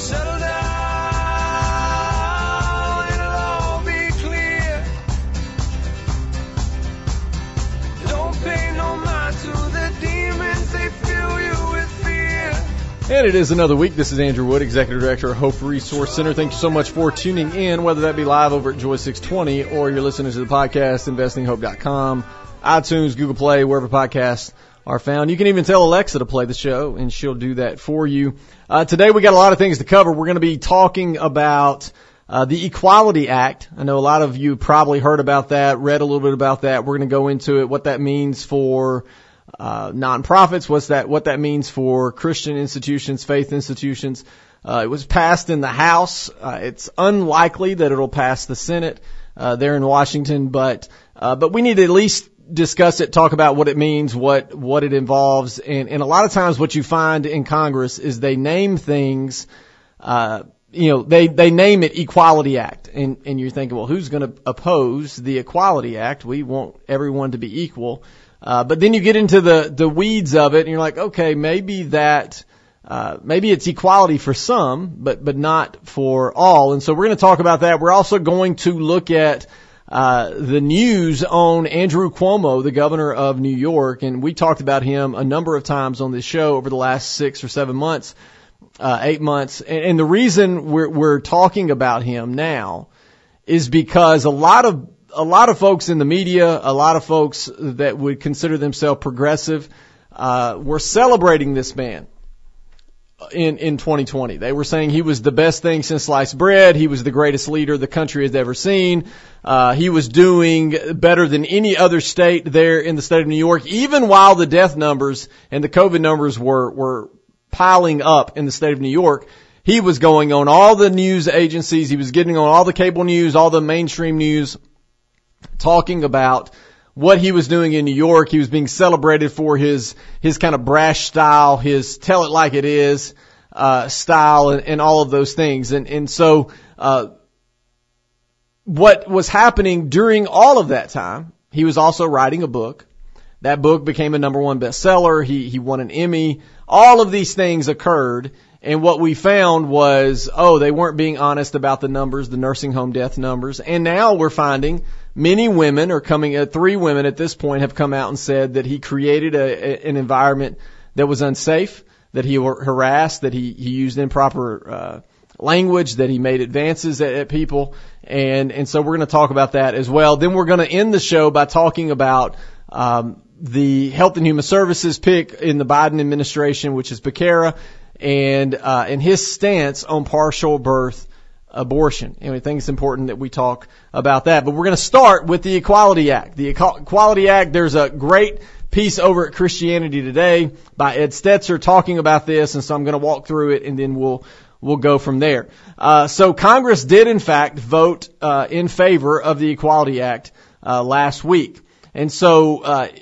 Settle down, it'll all be clear. Don't pay no mind to the demons, they fill you with fear. And it is another week. This is Andrew Wood, Executive Director of Hope Resource Center. Thank you so much for tuning in, whether that be live over at Joy620 or you're listening to the podcast, InvestingHope.com, iTunes, Google Play, wherever podcasts are found. You can even tell Alexa to play the show, and she'll do that for you. Today we got a lot of things to cover. We're going to be talking about the Equality Act. I know a lot of you probably heard about that, read a little bit about that. We're going to go into it, what that means for nonprofits, what that means for Christian institutions, faith institutions. It was passed in the House. It's unlikely that it'll pass the Senate there in Washington, but we need to at least discuss it, talk about what it means, what it involves. And a lot of times what you find in Congress is they name things, they name it Equality Act. And you're thinking, well, who's going to oppose the Equality Act? We want everyone to be equal. But then you get into the weeds of it and you're like, okay, maybe it's equality for some, but not for all. And so we're going to talk about that. We're also going to look at the news on Andrew Cuomo, the governor of New York, and we talked about him a number of times on this show over the last 6 or 7 months, 8 months. And the reason we're talking about him now is because a lot of folks in the media, a lot of folks that would consider themselves progressive, were celebrating this man in 2020. They were saying he was the best thing since sliced bread. He was the greatest leader the country has ever seen. He was doing better than any other state there in the state of New York, even while the death numbers and the COVID numbers were piling up in the state of New York. He was going on all the news agencies. He was getting on all the cable news, all the mainstream news, talking about what he was doing in New York. He was being celebrated for his kind of brash style, his tell it like it is, style and all of those things. And so, what was happening during all of that time, he was also writing a book. That book became a #1 bestseller. He won an Emmy. All of these things occurred. And what we found was, they weren't being honest about the numbers, the nursing home death numbers. And now we're finding many women are coming, 3 women at this point have come out and said that he created an environment that was unsafe, that he harassed, that he used improper language, that he made advances at people. And so we're going to talk about that as well. Then we're going to end the show by talking about the Health and Human Services pick in the Biden administration, which is Becerra, and his stance on partial birth abortion. Anyway, I think it's important that we talk about that. But we're going to start with the Equality Act. The Equality Act, there's a great piece over at Christianity Today by Ed Stetzer talking about this, and so I'm going to walk through it, and then we'll go from there. So Congress did, in fact, vote in favor of the Equality Act last week. And so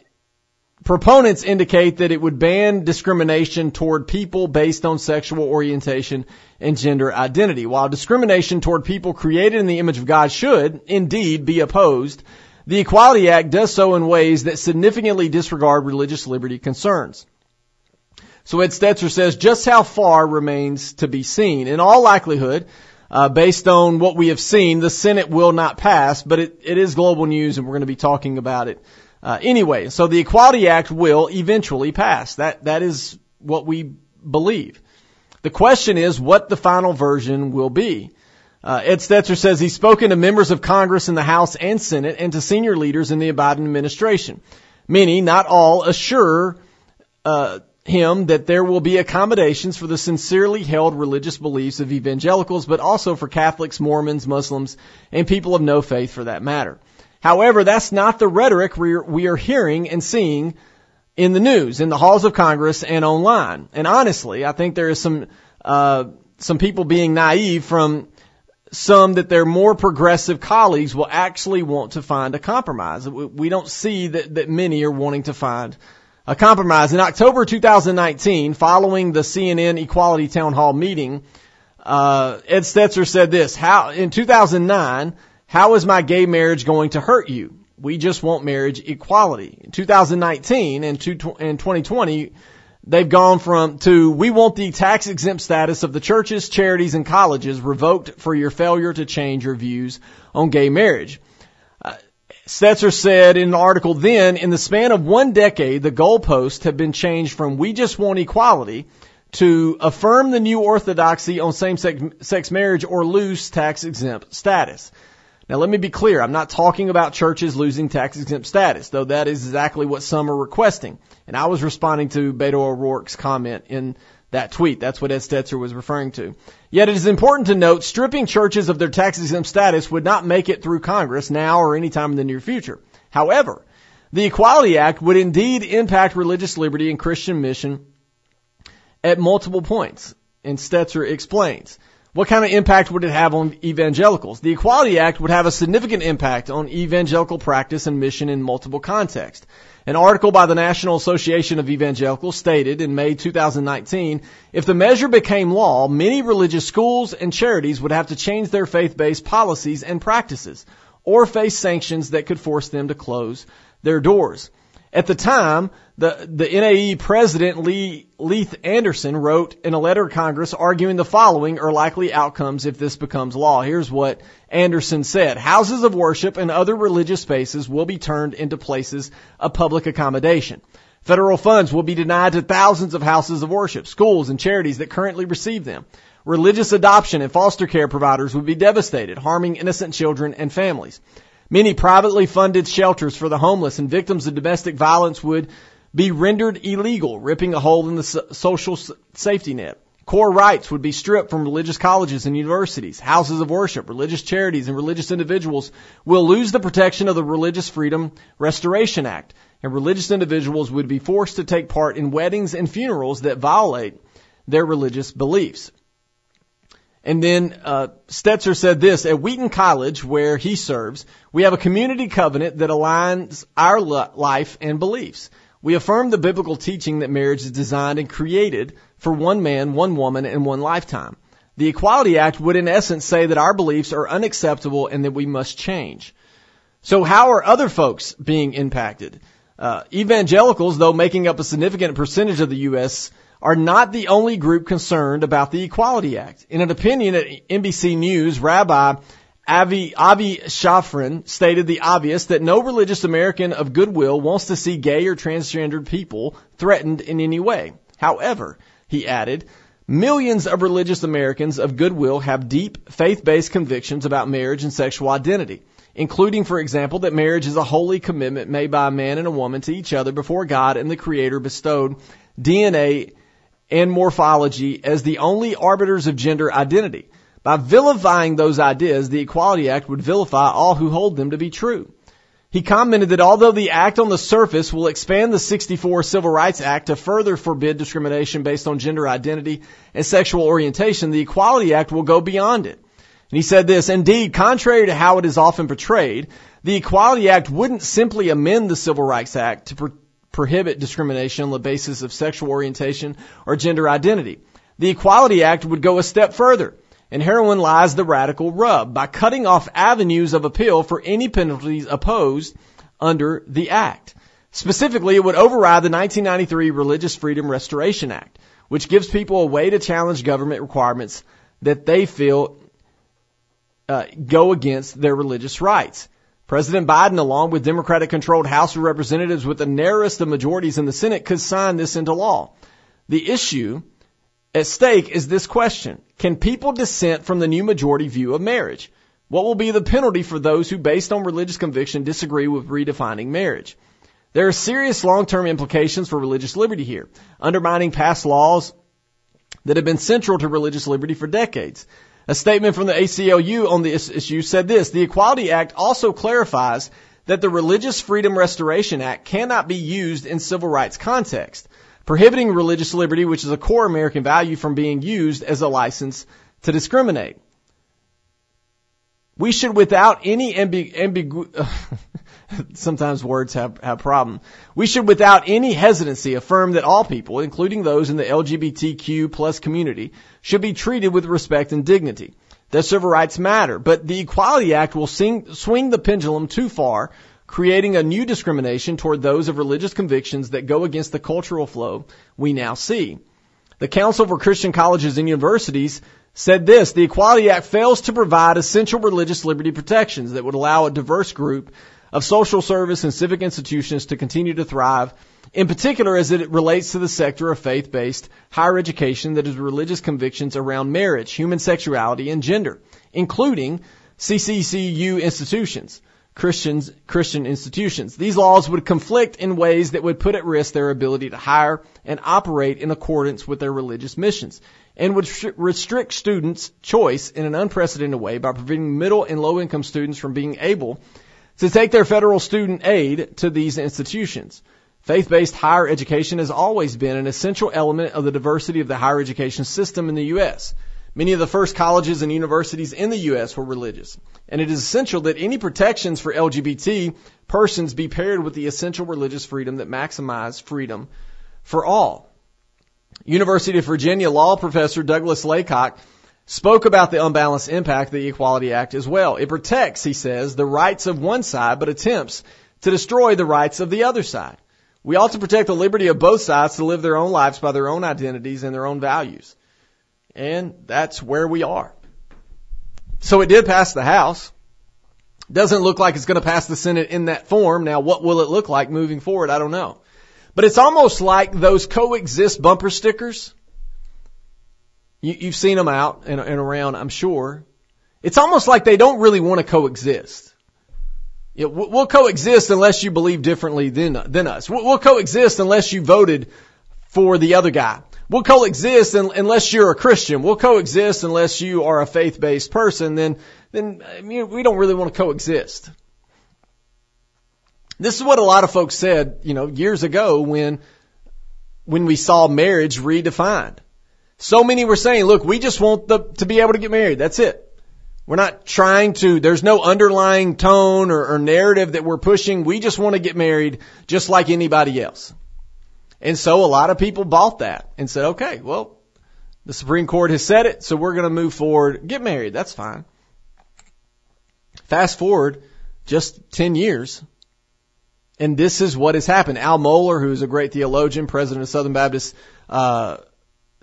proponents indicate that it would ban discrimination toward people based on sexual orientation and gender identity. While discrimination toward people created in the image of God should, indeed, be opposed, the Equality Act does so in ways that significantly disregard religious liberty concerns. So Ed Stetzer says just how far remains to be seen. In all likelihood, based on what we have seen, the Senate will not pass, but it is global news, and we're going to be talking about it anyway. So the Equality Act will eventually pass. That is what we believe. The question is what the final version will be. Ed Stetzer says he's spoken to members of Congress in the House and Senate and to senior leaders in the Biden administration. Many, not all, assure him that there will be accommodations for the sincerely held religious beliefs of evangelicals, but also for Catholics, Mormons, Muslims, and people of no faith for that matter. However, that's not the rhetoric we are hearing and seeing in the news, in the halls of Congress, and online. And honestly, I think there is some people being naive from some that their more progressive colleagues will actually want to find a compromise. We don't see that many are wanting to find a compromise. In October 2019, following the CNN Equality Town Hall meeting, Ed Stetzer said this: in 2009, how is my gay marriage going to hurt you? We just want marriage equality. In 2019 and 2020, They've gone from to, we want the tax-exempt status of the churches, charities, and colleges revoked for your failure to change your views on gay marriage. Stetzer said in an article then, in the span of one decade, the goalposts have been changed from we just want equality to affirm the new orthodoxy on same-sex marriage or lose tax-exempt status. Now, let me be clear. I'm not talking about churches losing tax-exempt status, though that is exactly what some are requesting. And I was responding to Beto O'Rourke's comment in that tweet. That's what Ed Stetzer was referring to. Yet it is important to note stripping churches of their tax-exempt status would not make it through Congress now or any time in the near future. However, the Equality Act would indeed impact religious liberty and Christian mission at multiple points, and Stetzer explains. What kind of impact would it have on evangelicals? The Equality Act would have a significant impact on evangelical practice and mission in multiple contexts. An article by the National Association of Evangelicals stated in May 2019, if the measure became law, many religious schools and charities would have to change their faith-based policies and practices or face sanctions that could force them to close their doors. At the time, the NAE president, Lee Leith Anderson, wrote in a letter to Congress arguing the following are likely outcomes if this becomes law. Here's what Anderson said. Houses of worship and other religious spaces will be turned into places of public accommodation. Federal funds will be denied to thousands of houses of worship, schools, and charities that currently receive them. Religious adoption and foster care providers would be devastated, harming innocent children and families. Many privately funded shelters for the homeless and victims of domestic violence would be rendered illegal, ripping a hole in the social safety net. Core rights would be stripped from religious colleges and universities. Houses of worship, religious charities, and religious individuals will lose the protection of the Religious Freedom Restoration Act, and religious individuals would be forced to take part in weddings and funerals that violate their religious beliefs. And then Stetzer said this, at Wheaton College, where he serves, we have a community covenant that aligns our life and beliefs. We affirm the biblical teaching that marriage is designed and created for one man, one woman, and one lifetime. The Equality Act would in essence say that our beliefs are unacceptable and that we must change. So how are other folks being impacted? Evangelicals, though making up a significant percentage of the U.S., are not the only group concerned about the Equality Act. In an opinion at NBC News, Rabbi Avi Shafran stated the obvious, that no religious American of goodwill wants to see gay or transgendered people threatened in any way. However, he added, millions of religious Americans of goodwill have deep faith-based convictions about marriage and sexual identity, including, for example, that marriage is a holy commitment made by a man and a woman to each other before God and the Creator bestowed DNA and morphology as the only arbiters of gender identity. By vilifying those ideas, the Equality Act would vilify all who hold them to be true. He commented that although the act on the surface will expand the 1964 Civil Rights Act to further forbid discrimination based on gender identity and sexual orientation, the Equality Act will go beyond it. And he said this, indeed, contrary to how it is often portrayed, the Equality Act wouldn't simply amend the Civil Rights Act to prohibit discrimination on the basis of sexual orientation or gender identity. The Equality Act would go a step further, and herein lies the radical rub, by cutting off avenues of appeal for any penalties opposed under the Act. Specifically, it would override the 1993 Religious Freedom Restoration Act, which gives people a way to challenge government requirements that they feel go against their religious rights. President Biden, along with Democratic-controlled House of Representatives with the narrowest of majorities in the Senate, could sign this into law. The issue at stake is this question. Can people dissent from the new majority view of marriage? What will be the penalty for those who, based on religious conviction, disagree with redefining marriage? There are serious long-term implications for religious liberty here, undermining past laws that have been central to religious liberty for decades. A statement from the ACLU on this issue said this, the Equality Act also clarifies that the Religious Freedom Restoration Act cannot be used in civil rights context, prohibiting religious liberty, which is a core American value, from being used as a license to discriminate. We should, without any sometimes words have problem. We should, without any hesitancy, affirm that all people, including those in the LGBTQ plus community, should be treated with respect and dignity. Their civil rights matter, but the Equality Act will swing the pendulum too far, creating a new discrimination toward those of religious convictions that go against the cultural flow we now see. The Council for Christian Colleges and Universities said this: the Equality Act fails to provide essential religious liberty protections that would allow a diverse group of social service and civic institutions to continue to thrive, in particular as it relates to the sector of faith-based higher education that is religious convictions around marriage, human sexuality, and gender, including CCCU institutions, Christian institutions. These laws would conflict in ways that would put at risk their ability to hire and operate in accordance with their religious missions, and would restrict students' choice in an unprecedented way by preventing middle and low-income students from being able to take their federal student aid to these institutions. Faith-based higher education has always been an essential element of the diversity of the higher education system in the U.S. Many of the first colleges and universities in the U.S. were religious, and it is essential that any protections for LGBT persons be paired with the essential religious freedom that maximizes freedom for all. University of Virginia law professor Douglas Laycock spoke about the unbalanced impact of the Equality Act as well. It protects, he says, the rights of one side, but attempts to destroy the rights of the other side. We ought to protect the liberty of both sides to live their own lives by their own identities and their own values. And that's where we are. So it did pass the House. Doesn't look like it's going to pass the Senate in that form. Now, what will it look like moving forward? I don't know. But it's almost like those coexist bumper stickers. You've seen them out and around, I'm sure. It's almost like they don't really want to coexist. You know, we'll coexist unless you believe differently than us. We'll coexist unless you voted for the other guy. We'll coexist unless you're a Christian. We'll coexist unless you are a faith-based person. Then I mean, we don't really want to coexist. This is what a lot of folks said, you know, years ago when we saw marriage redefined. So many were saying, look, we just want to be able to get married. That's it. We're not trying to, there's no underlying tone or narrative that we're pushing. We just want to get married just like anybody else. And so a lot of people bought that and said, okay, well, the Supreme Court has said it, so we're going to move forward, get married. That's fine. Fast forward just 10 years. And this is what has happened. Al Mohler, who is a great theologian, president of Southern Baptist,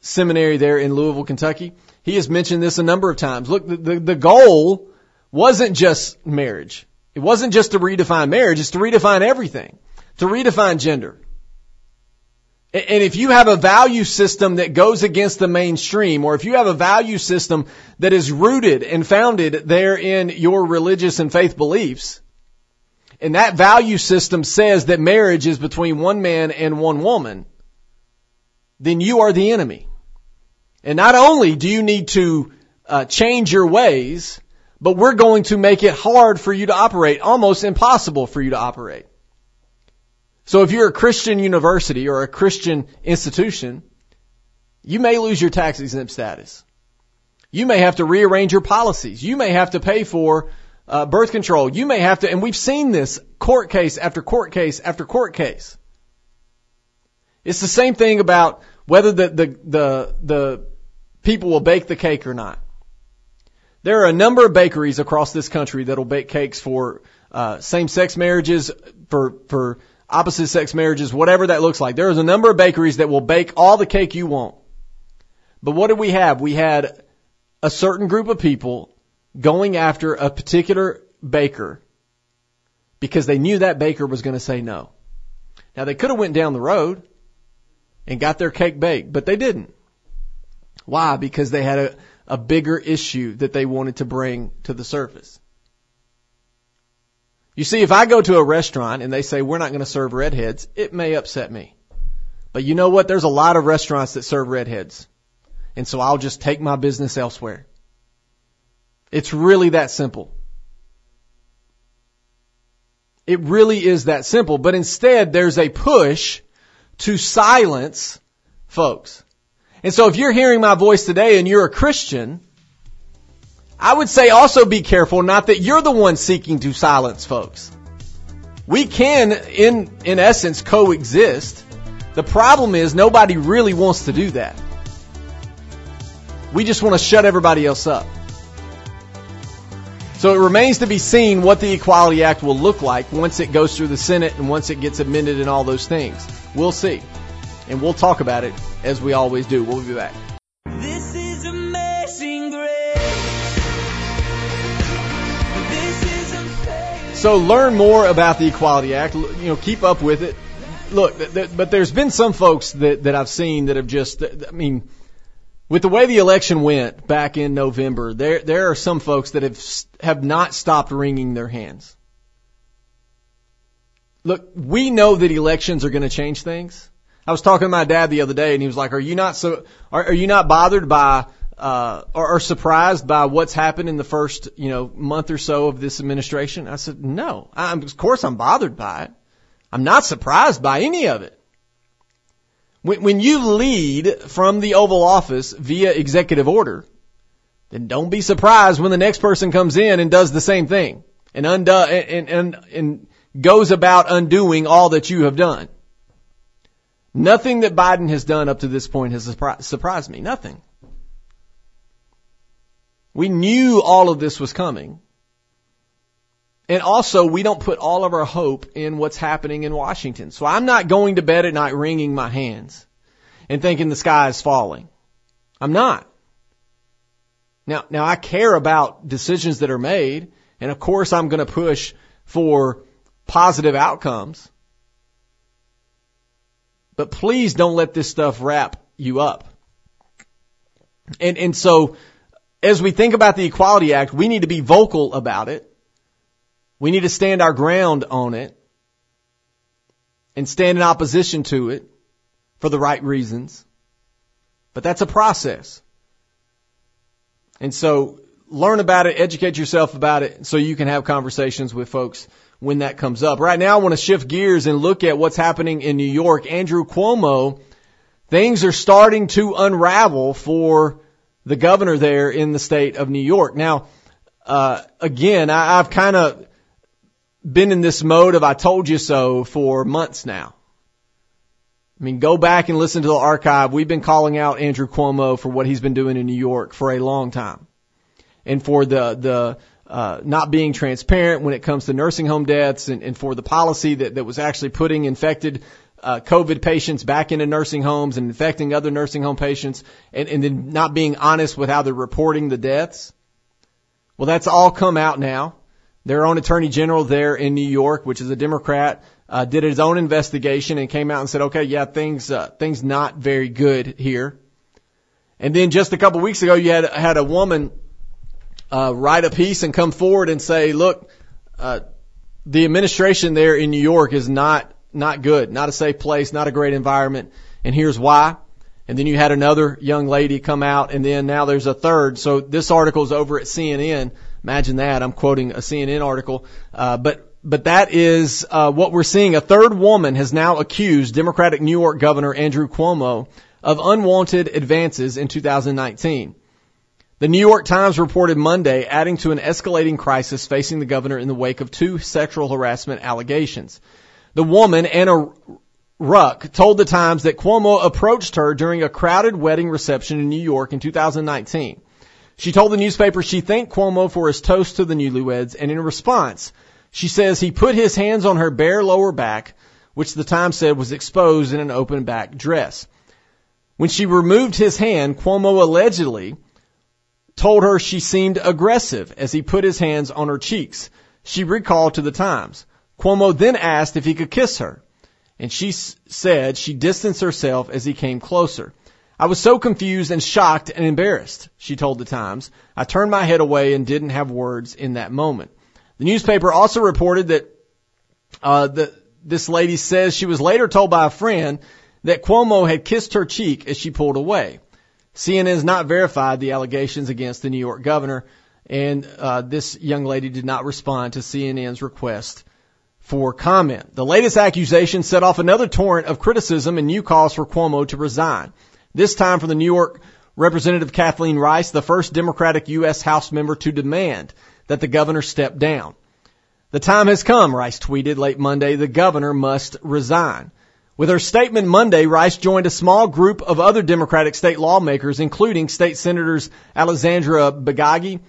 Seminary there in Louisville, Kentucky. He has mentioned this a number of times. Look, the goal wasn't just marriage. It wasn't just to redefine marriage. It's to redefine everything, to redefine gender. And if you have a value system that goes against the mainstream, or if you have a value system that is rooted and founded there in your religious and faith beliefs, and that value system says that marriage is between one man and one woman, then you are the enemy. And not only do you need to change your ways, but we're going to make it hard for you to operate, almost impossible for you to operate. So if you're a Christian university or a Christian institution, you may lose your tax exempt status. You may have to rearrange your policies. You may have to pay for birth control. You may have to, and we've seen this court case after court case after court case. It's the same thing about whether the people will bake the cake or not. There are a number of bakeries across this country that'll bake cakes for same-sex marriages, for opposite-sex marriages, whatever that looks like. There is a number of bakeries that will bake all the cake you want. But what did we have? We had a certain group of people going after a particular baker because they knew that baker was going to say no. Now, they could have went down the road and got their cake baked, but they didn't. Why? Because they had a bigger issue that they wanted to bring to the surface. You see, if I go to a restaurant and they say, we're not going to serve redheads, it may upset me. But you know what? There's a lot of restaurants that serve redheads. And so I'll just take my business elsewhere. It's really that simple. It really is that simple. But instead, there's a push to silence folks. And so if you're hearing my voice today and you're a Christian, I would say also be careful not that you're the one seeking to silence folks. We can, in essence, coexist. The problem is nobody really wants to do that. We just want to shut everybody else up. So it remains to be seen what the Equality Act will look like once it goes through the Senate and once it gets amended and all those things. We'll see. And we'll talk about it as we always do. We'll be back. This is Amazing Grace. This is amazing. So learn more about the Equality Act. You know, keep up with it. Look, but there's been some folks that I've seen that have just, I mean, with the way the election went back in November, there are some folks that have not stopped wringing their hands. Look, we know that elections are going to change things. I was talking to my dad the other day, and he was like, "Are you not bothered by or surprised by what's happened in the first month or so of this administration?" I said, "No, of course I'm bothered by it. I'm not surprised by any of it. When you lead from the Oval Office via executive order, then don't be surprised when the next person comes in and does the same thing and and goes about undoing all that you have done." Nothing that Biden has done up to this point has surprised me. Nothing. We knew all of this was coming. And also, we don't put all of our hope in what's happening in Washington. So I'm not going to bed at night wringing my hands and thinking the sky is falling. I'm not. Now I care about decisions that are made. And of course, I'm going to push for positive outcomes. But please don't let this stuff wrap you up. And so as we think about the Equality Act, we need to be vocal about it. We need to stand our ground on it and stand in opposition to it for the right reasons. But that's a process. And so learn about it, educate yourself about it so you can have conversations with folks when that comes up. Right now, I want to shift gears and look at what's happening in New York. Andrew Cuomo, things are starting to unravel for the governor there in the state of New York. Now, again, I've kind of been in this mode of I told you so for months now. I mean, go back and listen to the archive. We've been calling out Andrew Cuomo for what he's been doing in New York for a long time and for the not being transparent when it comes to nursing home deaths and for the policy that was actually putting infected COVID patients back into nursing homes and infecting other nursing home patients and then not being honest with how they're reporting the deaths. Well, that's all come out now. Their own attorney general there in New York, which is a Democrat, did his own investigation and came out and said, okay, yeah, things not very good here. And then just a couple weeks ago, you had a woman write a piece and come forward and say, look, the administration there in New York is not good, not a safe place, not a great environment, and here's why. And then you had another young lady come out, and then now there's a third. So this article's over at CNN. Imagine that. I'm quoting a CNN article. But that is what we're seeing. A third woman has now accused Democratic New York Governor Andrew Cuomo of unwanted advances in 2019. The New York Times reported Monday, adding to an escalating crisis facing the governor in the wake of two sexual harassment allegations. The woman, Anna Ruck, told the Times that Cuomo approached her during a crowded wedding reception in New York in 2019. She told the newspaper she thanked Cuomo for his toast to the newlyweds, and in response, she says he put his hands on her bare lower back, which the Times said was exposed in an open back dress. When she removed his hand, Cuomo allegedly told her she seemed aggressive as he put his hands on her cheeks. She recalled to the Times. Cuomo then asked if he could kiss her. And she said she distanced herself as he came closer. I was so confused and shocked and embarrassed, she told the Times. I turned my head away and didn't have words in that moment. The newspaper also reported that this lady says she was later told by a friend that Cuomo had kissed her cheek as she pulled away. CNN has not verified the allegations against the New York governor, and this young lady did not respond to CNN's request for comment. The latest accusation set off another torrent of criticism and new calls for Cuomo to resign. This time for the New York Representative Kathleen Rice, the first Democratic U.S. House member to demand that the governor step down. The time has come, Rice tweeted late Monday. The governor must resign. With her statement Monday, Rice joined a small group of other Democratic state lawmakers, including State Senators Alexandra Bagagi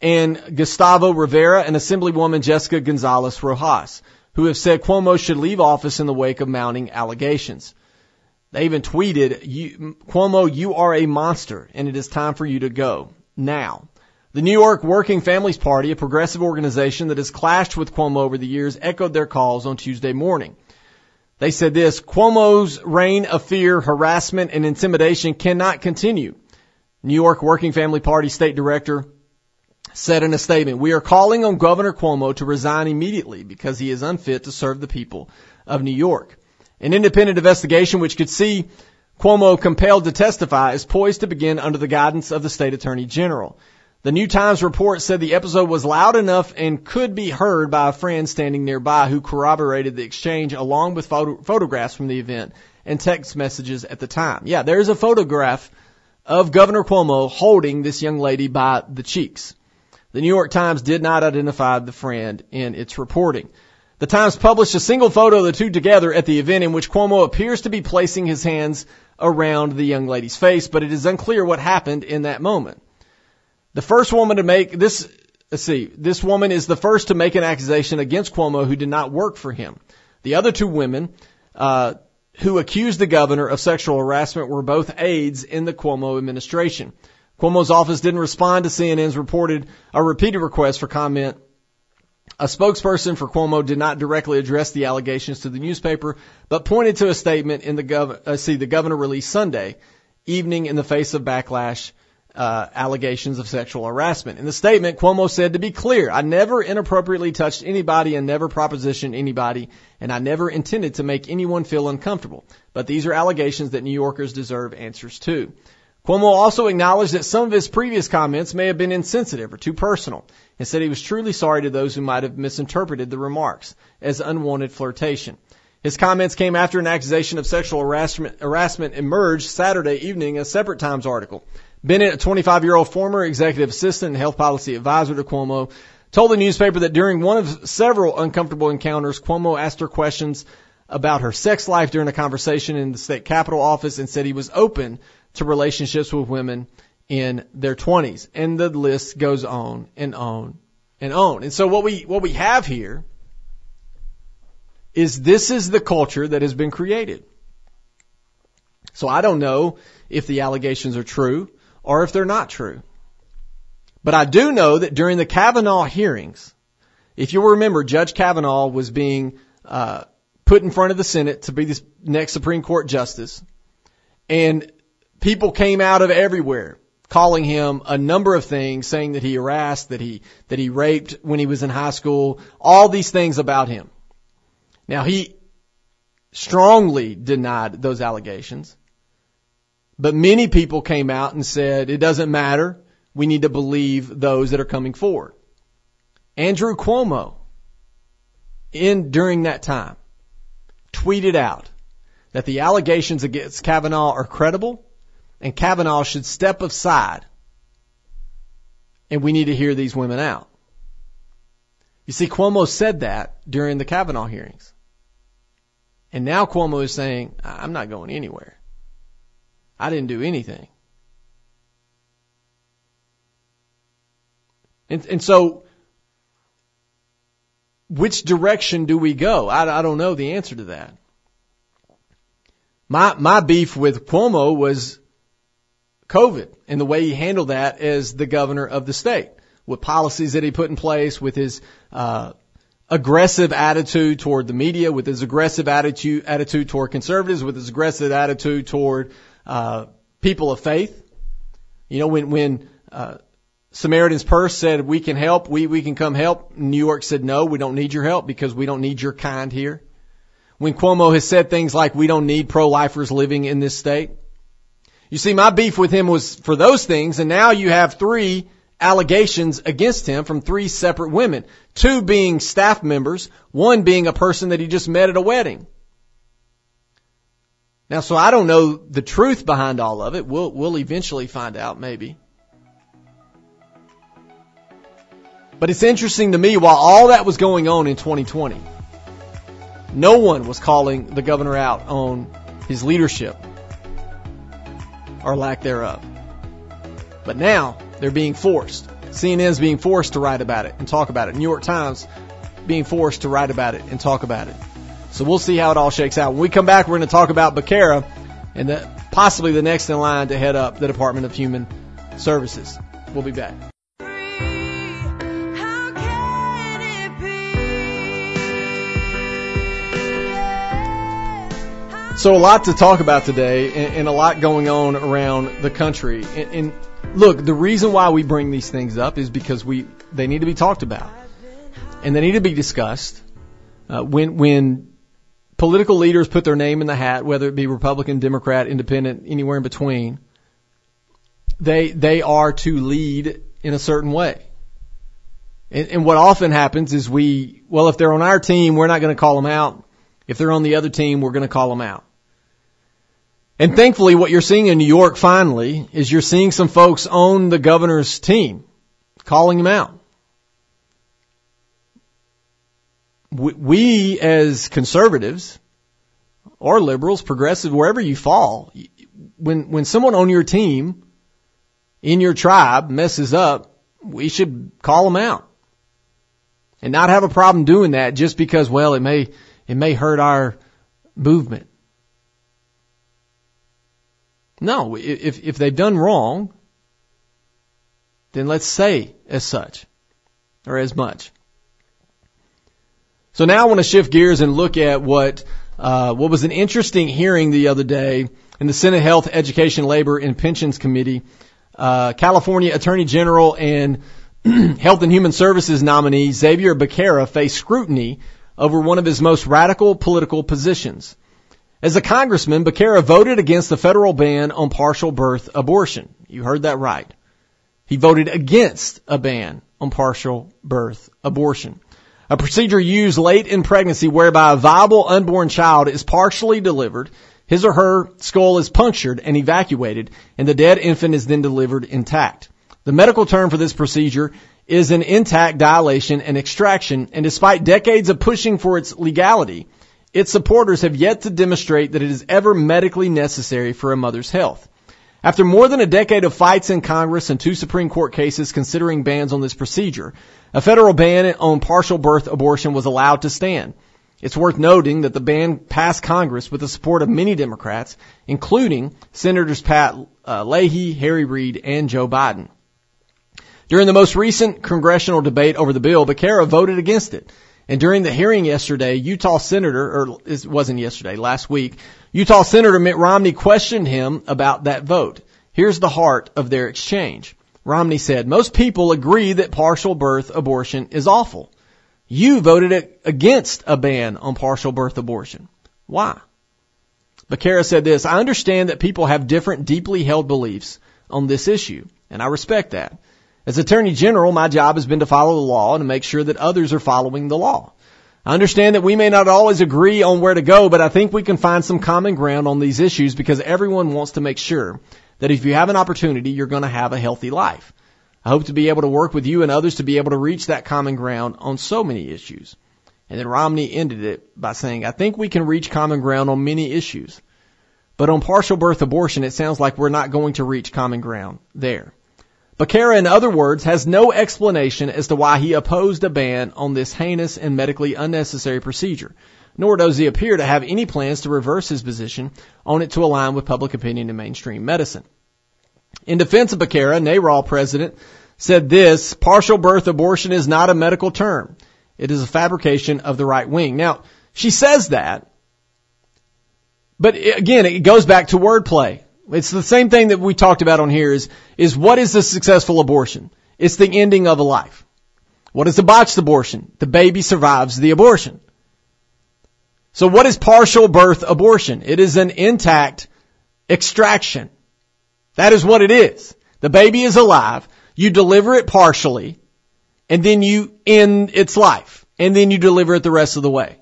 and Gustavo Rivera and Assemblywoman Jessica Gonzalez-Rojas, who have said Cuomo should leave office in the wake of mounting allegations. They even tweeted, Cuomo, you are a monster, and it is time for you to go. Now, the New York Working Families Party, a progressive organization that has clashed with Cuomo over the years, echoed their calls on Tuesday morning. They said this, Cuomo's reign of fear, harassment, and intimidation cannot continue. New York Working Family Party State Director said in a statement, we are calling on Governor Cuomo to resign immediately because he is unfit to serve the people of New York. An independent investigation which could see Cuomo compelled to testify is poised to begin under the guidance of the state attorney general. The New Times report said the episode was loud enough and could be heard by a friend standing nearby who corroborated the exchange along with photographs from the event and text messages at the time. Yeah, there is a photograph of Governor Cuomo holding this young lady by the cheeks. The New York Times did not identify the friend in its reporting. The Times published a single photo of the two together at the event in which Cuomo appears to be placing his hands around the young lady's face, but it is unclear what happened in that moment. The first woman to make this, this woman is the first to make an accusation against Cuomo who did not work for him. The other two women, who accused the governor of sexual harassment were both aides in the Cuomo administration. Cuomo's office didn't respond to CNN's repeated request for comment. A spokesperson for Cuomo did not directly address the allegations to the newspaper, but pointed to a statement in the governor released Sunday evening in the face of backlash, allegations of sexual harassment. In the statement, Cuomo said, to be clear, I never inappropriately touched anybody and never propositioned anybody, and I never intended to make anyone feel uncomfortable. But these are allegations that New Yorkers deserve answers to. Cuomo also acknowledged that some of his previous comments may have been insensitive or too personal and said he was truly sorry to those who might have misinterpreted the remarks as unwanted flirtation. His comments came after an accusation of sexual harassment emerged Saturday evening in a separate Times article. Bennett, a 25-year-old former executive assistant and health policy advisor to Cuomo, told the newspaper that during one of several uncomfortable encounters, Cuomo asked her questions about her sex life during a conversation in the state capitol office and said he was open to relationships with women in their 20s. And the list goes on and on and on. And so what we have here is this is the culture that has been created. So I don't know if the allegations are true or if they're not true. But I do know that during the Kavanaugh hearings, if you'll remember, Judge Kavanaugh was being put in front of the Senate to be the next Supreme Court justice. And people came out of everywhere calling him a number of things, saying that he harassed, that he raped when he was in high school, all these things about him. Now, he strongly denied those allegations, but many people came out and said, it doesn't matter. We need to believe those that are coming forward. Andrew Cuomo, during that time, tweeted out that the allegations against Kavanaugh are credible, and Kavanaugh should step aside, and we need to hear these women out. You see, Cuomo said that during the Kavanaugh hearings. And now Cuomo is saying, I'm not going anywhere. I didn't do anything. And so, which direction do we go? I don't know the answer to that. My beef with Cuomo was COVID and the way he handled that as the governor of the state, with policies that he put in place, with his aggressive attitude toward the media, with his aggressive attitude toward conservatives, with his aggressive attitude toward people of faith. You know, when Samaritan's Purse said, we can help, we can come help, New York said, no, we don't need your help because we don't need your kind here. When Cuomo has said things like, we don't need pro-lifers living in this state. You see, my beef with him was for those things, and now you have three allegations against him from three separate women, two being staff members, one being a person that he just met at a wedding. Now, so I don't know the truth behind all of it. We'll eventually find out, maybe. But it's interesting to me, while all that was going on in 2020, no one was calling the governor out on his leadership or lack thereof. But now they're being forced. CNN's being forced to write about it and talk about it. New York Times being forced to write about it and talk about it. So we'll see how it all shakes out. When we come back, we're going to talk about Becerra and possibly the next in line to head up the Department of Human Services. We'll be back. So a lot to talk about today and a lot going on around the country. And look, the reason why we bring these things up is because they need to be talked about and they need to be discussed. When political leaders put their name in the hat, whether it be Republican, Democrat, Independent, anywhere in between, they are to lead in a certain way. And what often happens is if they're on our team, we're not going to call them out. If they're on the other team, we're going to call them out. And thankfully, what you're seeing in New York finally is you're seeing some folks on the governor's team calling him out. We as conservatives or liberals, progressive, wherever you fall, when someone on your team, in your tribe, messes up, we should call them out and not have a problem doing that just because, it may hurt our movement. No, if they've done wrong, then let's say as such or as much. So now I want to shift gears and look at what was an interesting hearing the other day in the Senate Health, Education, Labor, and Pensions Committee. California Attorney General and Health and Human Services nominee Xavier Becerra faced scrutiny over one of his most radical political positions. As a congressman, Becerra voted against the federal ban on partial birth abortion. You heard that right. He voted against a ban on partial birth abortion, a procedure used late in pregnancy whereby a viable unborn child is partially delivered, his or her skull is punctured and evacuated, and the dead infant is then delivered intact. The medical term for this procedure is an intact dilation and extraction, and despite decades of pushing for its legality, its supporters have yet to demonstrate that it is ever medically necessary for a mother's health. After more than a decade of fights in Congress and 2 Supreme Court cases considering bans on this procedure, a federal ban on partial birth abortion was allowed to stand. It's worth noting that the ban passed Congress with the support of many Democrats, including Senators Pat Leahy, Harry Reid, and Joe Biden. During the most recent congressional debate over the bill, Becerra voted against it. And during the hearing yesterday, last week, Utah Senator Mitt Romney questioned him about that vote. Here's the heart of their exchange. Romney said, "Most people agree that partial birth abortion is awful. You voted against a ban on partial birth abortion. Why?" Becerra said this, "I understand that people have different deeply held beliefs on this issue, and I respect that. As Attorney General, my job has been to follow the law and to make sure that others are following the law. I understand that we may not always agree on where to go, but I think we can find some common ground on these issues because everyone wants to make sure that if you have an opportunity, you're going to have a healthy life. I hope to be able to work with you and others to be able to reach that common ground on so many issues." And then Romney ended it by saying, "I think we can reach common ground on many issues, but on partial birth abortion, it sounds like we're not going to reach common ground there." Becerra, in other words, has no explanation as to why he opposed a ban on this heinous and medically unnecessary procedure, nor does he appear to have any plans to reverse his position on it to align with public opinion and mainstream medicine. In defense of Becerra, NARAL president said this, "Partial birth abortion is not a medical term. It is a fabrication of the right wing." Now, she says that, but again, it goes back to wordplay. It's the same thing that we talked about on here is what is a successful abortion? It's the ending of a life. What is a botched abortion? The baby survives the abortion. So what is partial birth abortion? It is an intact extraction. That is what it is. The baby is alive. You deliver it partially, and then you end its life, and then you deliver it the rest of the way.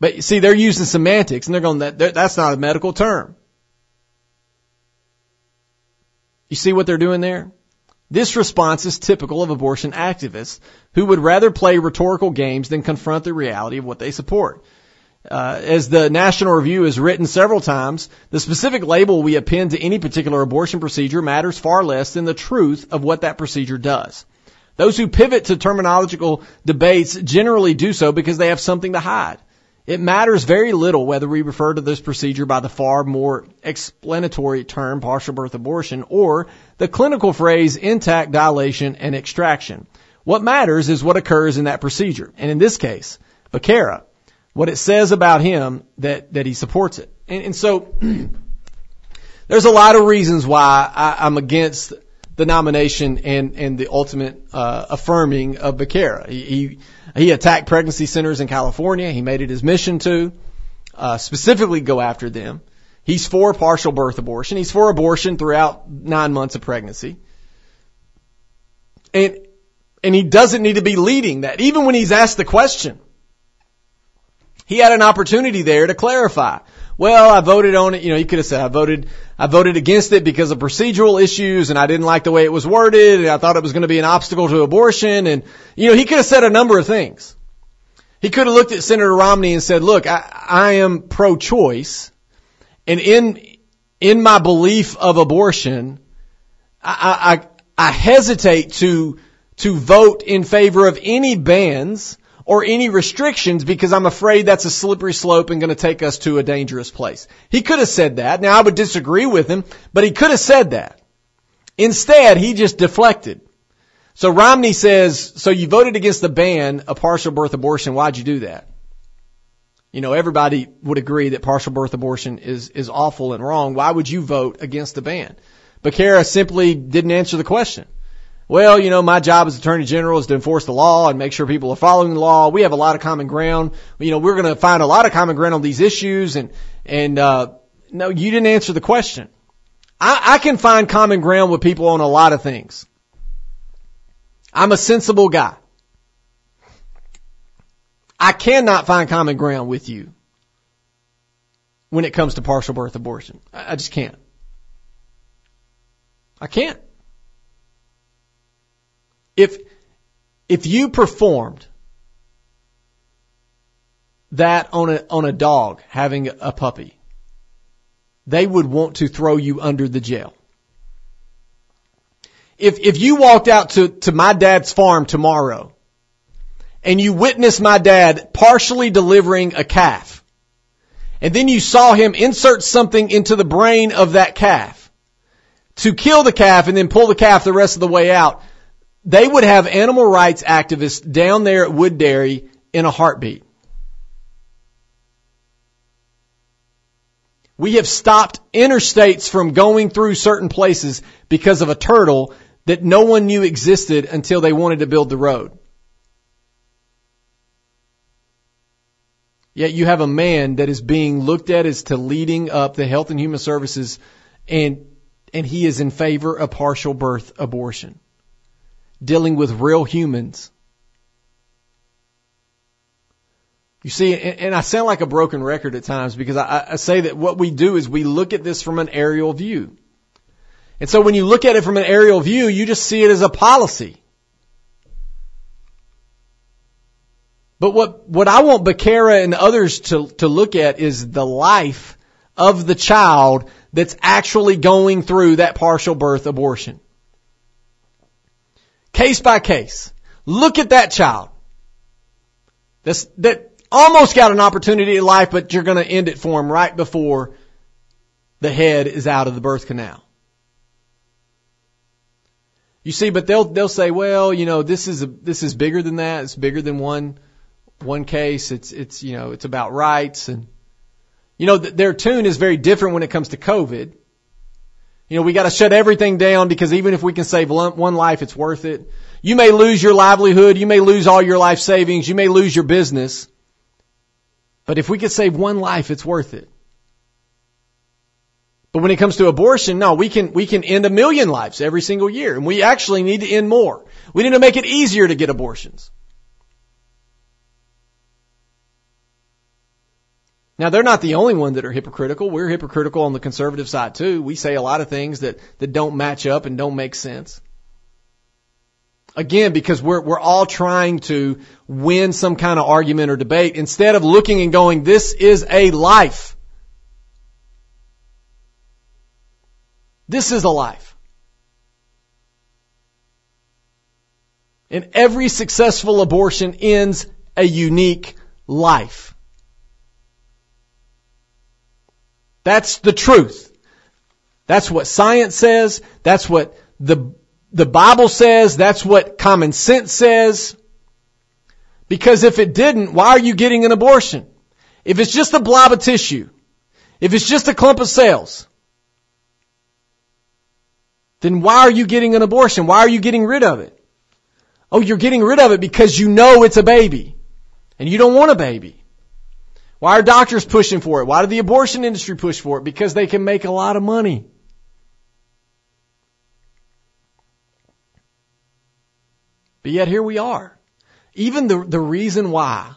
But see, they're using semantics, and they're going, that's not a medical term. You see what they're doing there? This response is typical of abortion activists who would rather play rhetorical games than confront the reality of what they support. As the National Review has written several times, the specific label we append to any particular abortion procedure matters far less than the truth of what that procedure does. Those who pivot to terminological debates generally do so because they have something to hide. It matters very little whether we refer to this procedure by the far more explanatory term partial birth abortion or the clinical phrase intact dilation and extraction. What matters is what occurs in that procedure, and in this case, Becerra, what it says about him that he supports it. And so there's a lot of reasons why I'm against the nomination and the ultimate affirming of Becerra. He attacked pregnancy centers in California. He made it his mission to specifically go after them. He's for partial birth abortion. He's for abortion throughout 9 months of pregnancy. And he doesn't need to be leading that, even when he's asked the question. He had an opportunity there to clarify. Well, I voted on it. You know, he could have said, I voted against it because of procedural issues and I didn't like the way it was worded and I thought it was going to be an obstacle to abortion. And, you know, he could have said a number of things. He could have looked at Senator Romney and said, look, I am pro-choice. And in my belief of abortion, I hesitate to vote in favor of any bans or any restrictions because I'm afraid that's a slippery slope and going to take us to a dangerous place. He could have said that. Now, I would disagree with him, but he could have said that. Instead, he just deflected. So Romney says, so you voted against the ban of partial birth abortion. Why'd you do that? You know, everybody would agree that partial birth abortion is awful and wrong. Why would you vote against the ban? Becerra simply didn't answer the question. Well, you know, my job as Attorney General is to enforce the law and make sure people are following the law. We have a lot of common ground. You know, we're going to find a lot of common ground on these issues. And no, you didn't answer the question. I can find common ground with people on a lot of things. I'm a sensible guy. I cannot find common ground with you when it comes to partial birth abortion. I just can't. I can't. If you performed that on a dog having a puppy, they would want to throw you under the jail. If you walked out to my dad's farm tomorrow and you witnessed my dad partially delivering a calf, and then you saw him insert something into the brain of that calf to kill the calf and then pull the calf the rest of the way out, they would have animal rights activists down there at Wood Dairy in a heartbeat. We have stopped interstates from going through certain places because of a turtle that no one knew existed until they wanted to build the road. Yet you have a man that is being looked at as to leading up the Health and Human Services, and he is in favor of partial birth abortion. Dealing with real humans. You see, and I sound like a broken record at times because I say that what we do is we look at this from an aerial view. And so when you look at it from an aerial view, you just see it as a policy. But what I want Becerra and others to look at is the life of the child that's actually going through that partial birth abortion. Case by case, look at that child that almost got an opportunity in life, but you're going to end it for him right before the head is out of the birth canal. You see, but they'll say, well, you know, this is bigger than that. It's bigger than one case. It's you know, it's about rights, and you know, their tune is very different when it comes to COVID. You know, we got to shut everything down because even if we can save one life, it's worth it. You may lose your livelihood. You may lose all your life savings. You may lose your business. But if we could save one life, it's worth it. But when it comes to abortion, no, we can end 1 million lives every single year. And we actually need to end more. We need to make it easier to get abortions. Now, they're not the only one that are hypocritical. We're hypocritical on the conservative side, too. We say a lot of things that don't match up and don't make sense. Again, because we're all trying to win some kind of argument or debate instead of looking and going, this is a life. This is a life. And every successful abortion ends a unique life. That's the truth. That's what science says. That's what the Bible says. That's what common sense says. Because if it didn't, why are you getting an abortion? If it's just a blob of tissue, if it's just a clump of cells, then why are you getting an abortion? Why are you getting rid of it? Oh, you're getting rid of it because you know it's a baby and you don't want a baby. Why are doctors pushing for it? Why did the abortion industry push for it? Because they can make a lot of money. But yet here we are. Even the reason why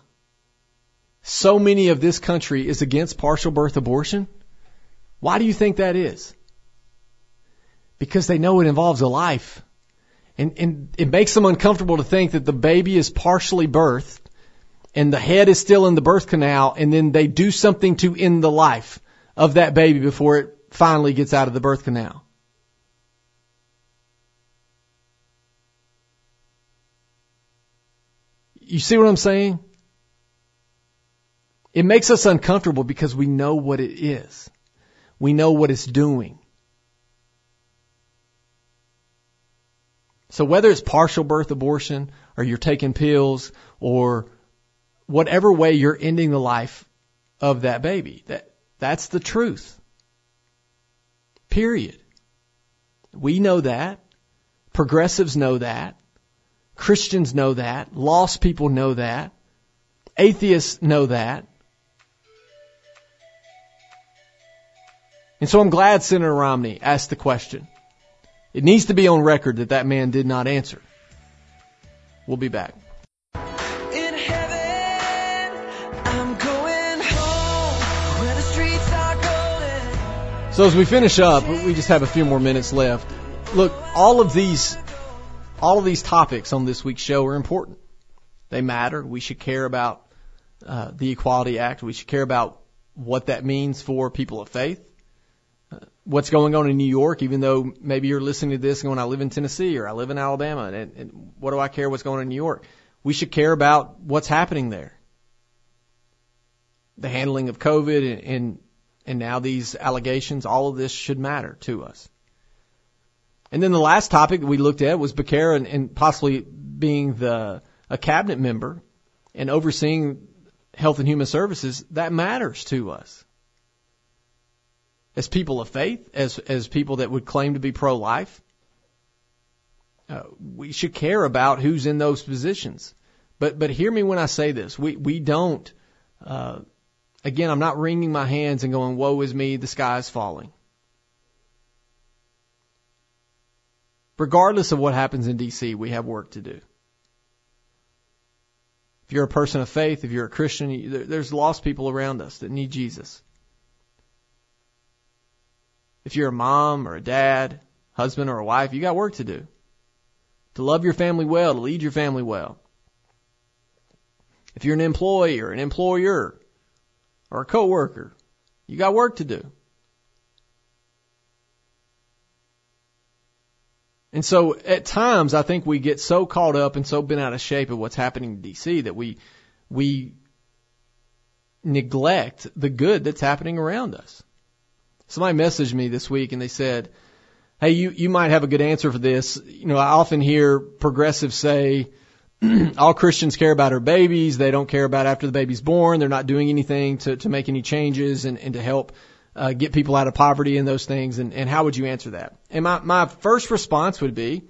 so many of this country is against partial birth abortion, why do you think that is? Because they know it involves a life. And it makes them uncomfortable to think that the baby is partially birthed and the head is still in the birth canal, and then they do something to end the life of that baby before it finally gets out of the birth canal. You see what I'm saying? It makes us uncomfortable because we know what it is. We know what it's doing. So whether it's partial birth abortion or you're taking pills or whatever way you're ending the life of that baby, that's the truth. Period. We know that. Progressives know that. Christians know that. Lost people know that. Atheists know that. And so I'm glad Senator Romney asked the question. It needs to be on record that that man did not answer. We'll be back. So as we finish up, we just have a few more minutes left. Look, all of these topics on this week's show are important. They matter. We should care about the Equality Act. We should care about what that means for people of faith. What's going on in New York, even though maybe you're listening to this and going, I live in Tennessee or I live in Alabama, and what do I care what's going on in New York? We should care about what's happening there. The handling of COVID and now these allegations, all of this should matter to us. And then the last topic that we looked at was Becerra and possibly being a cabinet member and overseeing Health and Human Services. That matters to us. As people of faith, as people that would claim to be pro-life, we should care about who's in those positions. But hear me when I say this. We don't... Again, I'm not wringing my hands and going, woe is me, the sky is falling. Regardless of what happens in D.C., we have work to do. If you're a person of faith, if you're a Christian, there's lost people around us that need Jesus. If you're a mom or a dad, husband or a wife, you got work to do. To love your family well, to lead your family well. If you're an employee or an employer, or a coworker, you got work to do. And so at times I think we get so caught up and so bent out of shape at what's happening in D.C. that we neglect the good that's happening around us. Somebody messaged me this week and they said, hey, you might have a good answer for this. You know, I often hear progressives say, all Christians care about are babies. They don't care about after the baby's born. They're not doing anything to make any changes and to help get people out of poverty and those things. And how would you answer that? And my first response would be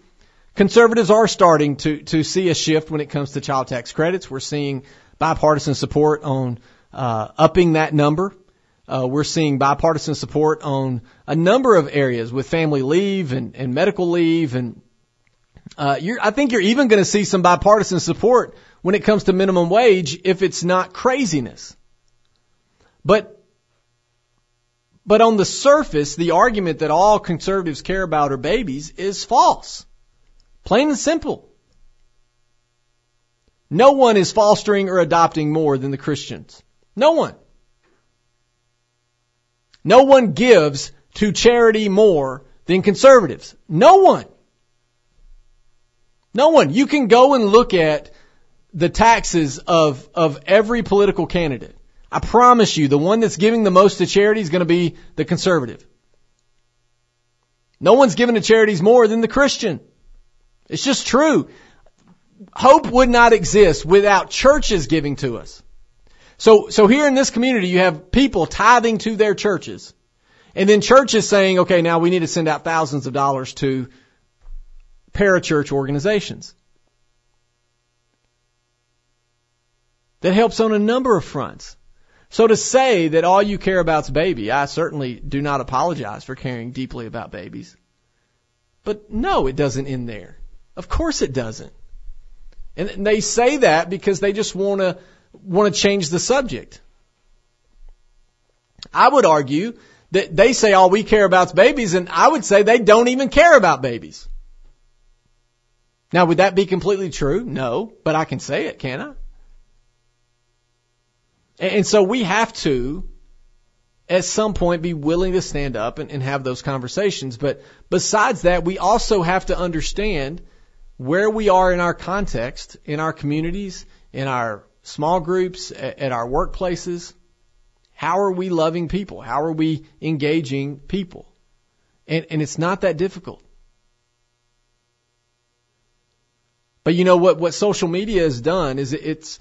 conservatives are starting to see a shift when it comes to child tax credits. We're seeing bipartisan support on upping that number. We're seeing bipartisan support on a number of areas with family leave and medical leave and I think you're even going to see some bipartisan support when it comes to minimum wage if it's not craziness. But on the surface, the argument that all conservatives care about are babies is false. Plain and simple. No one is fostering or adopting more than the Christians. No one. No one gives to charity more than conservatives. No one. No one. You can go and look at the taxes of every political candidate. I promise you, the one that's giving the most to charity is going to be the conservative. No one's giving to charities more than the Christian. It's just true. Hope would not exist without churches giving to us. So here in this community, you have people tithing to their churches. And then churches saying, okay, now we need to send out thousands of dollars to parachurch organizations. That helps on a number of fronts. So to say that all you care about is baby, I certainly do not apologize for caring deeply about babies. But no, it doesn't end there. Of course it doesn't. And they say that because they just want to change the subject. I would argue that they say all we care about is babies, and I would say they don't even care about babies. Now, would that be completely true? No, but I can say it, can I? And so we have to, at some point, be willing to stand up and have those conversations. But besides that, we also have to understand where we are in our context, in our communities, in our small groups, at our workplaces. How are we loving people? How are we engaging people? And it's not that difficult. But you know what social media has done is it's,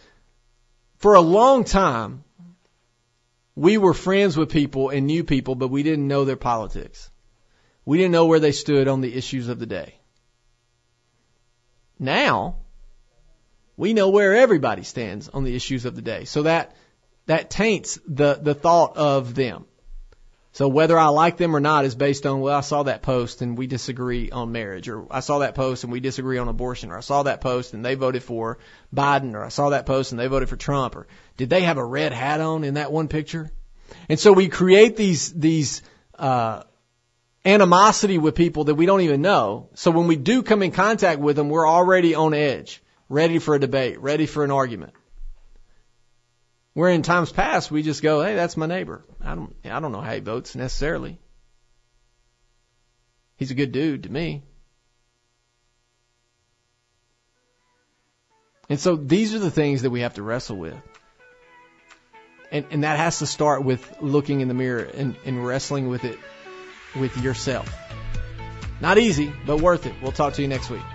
for a long time, we were friends with people and knew people, but we didn't know their politics. We didn't know where they stood on the issues of the day. Now, we know where everybody stands on the issues of the day. So that taints the thought of them. So whether I like them or not is based on, well, I saw that post and we disagree on marriage, or I saw that post and we disagree on abortion, or I saw that post and they voted for Biden, or I saw that post and they voted for Trump, or did they have a red hat on in that one picture? And so we create these animosity with people that we don't even know. So when we do come in contact with them, we're already on edge, ready for a debate, ready for an argument. Where in times past, we just go, hey, that's my neighbor. I don't know how he votes necessarily. He's a good dude to me. And so these are the things that we have to wrestle with. And that has to start with looking in the mirror and wrestling with it with yourself. Not easy, but worth it. We'll talk to you next week.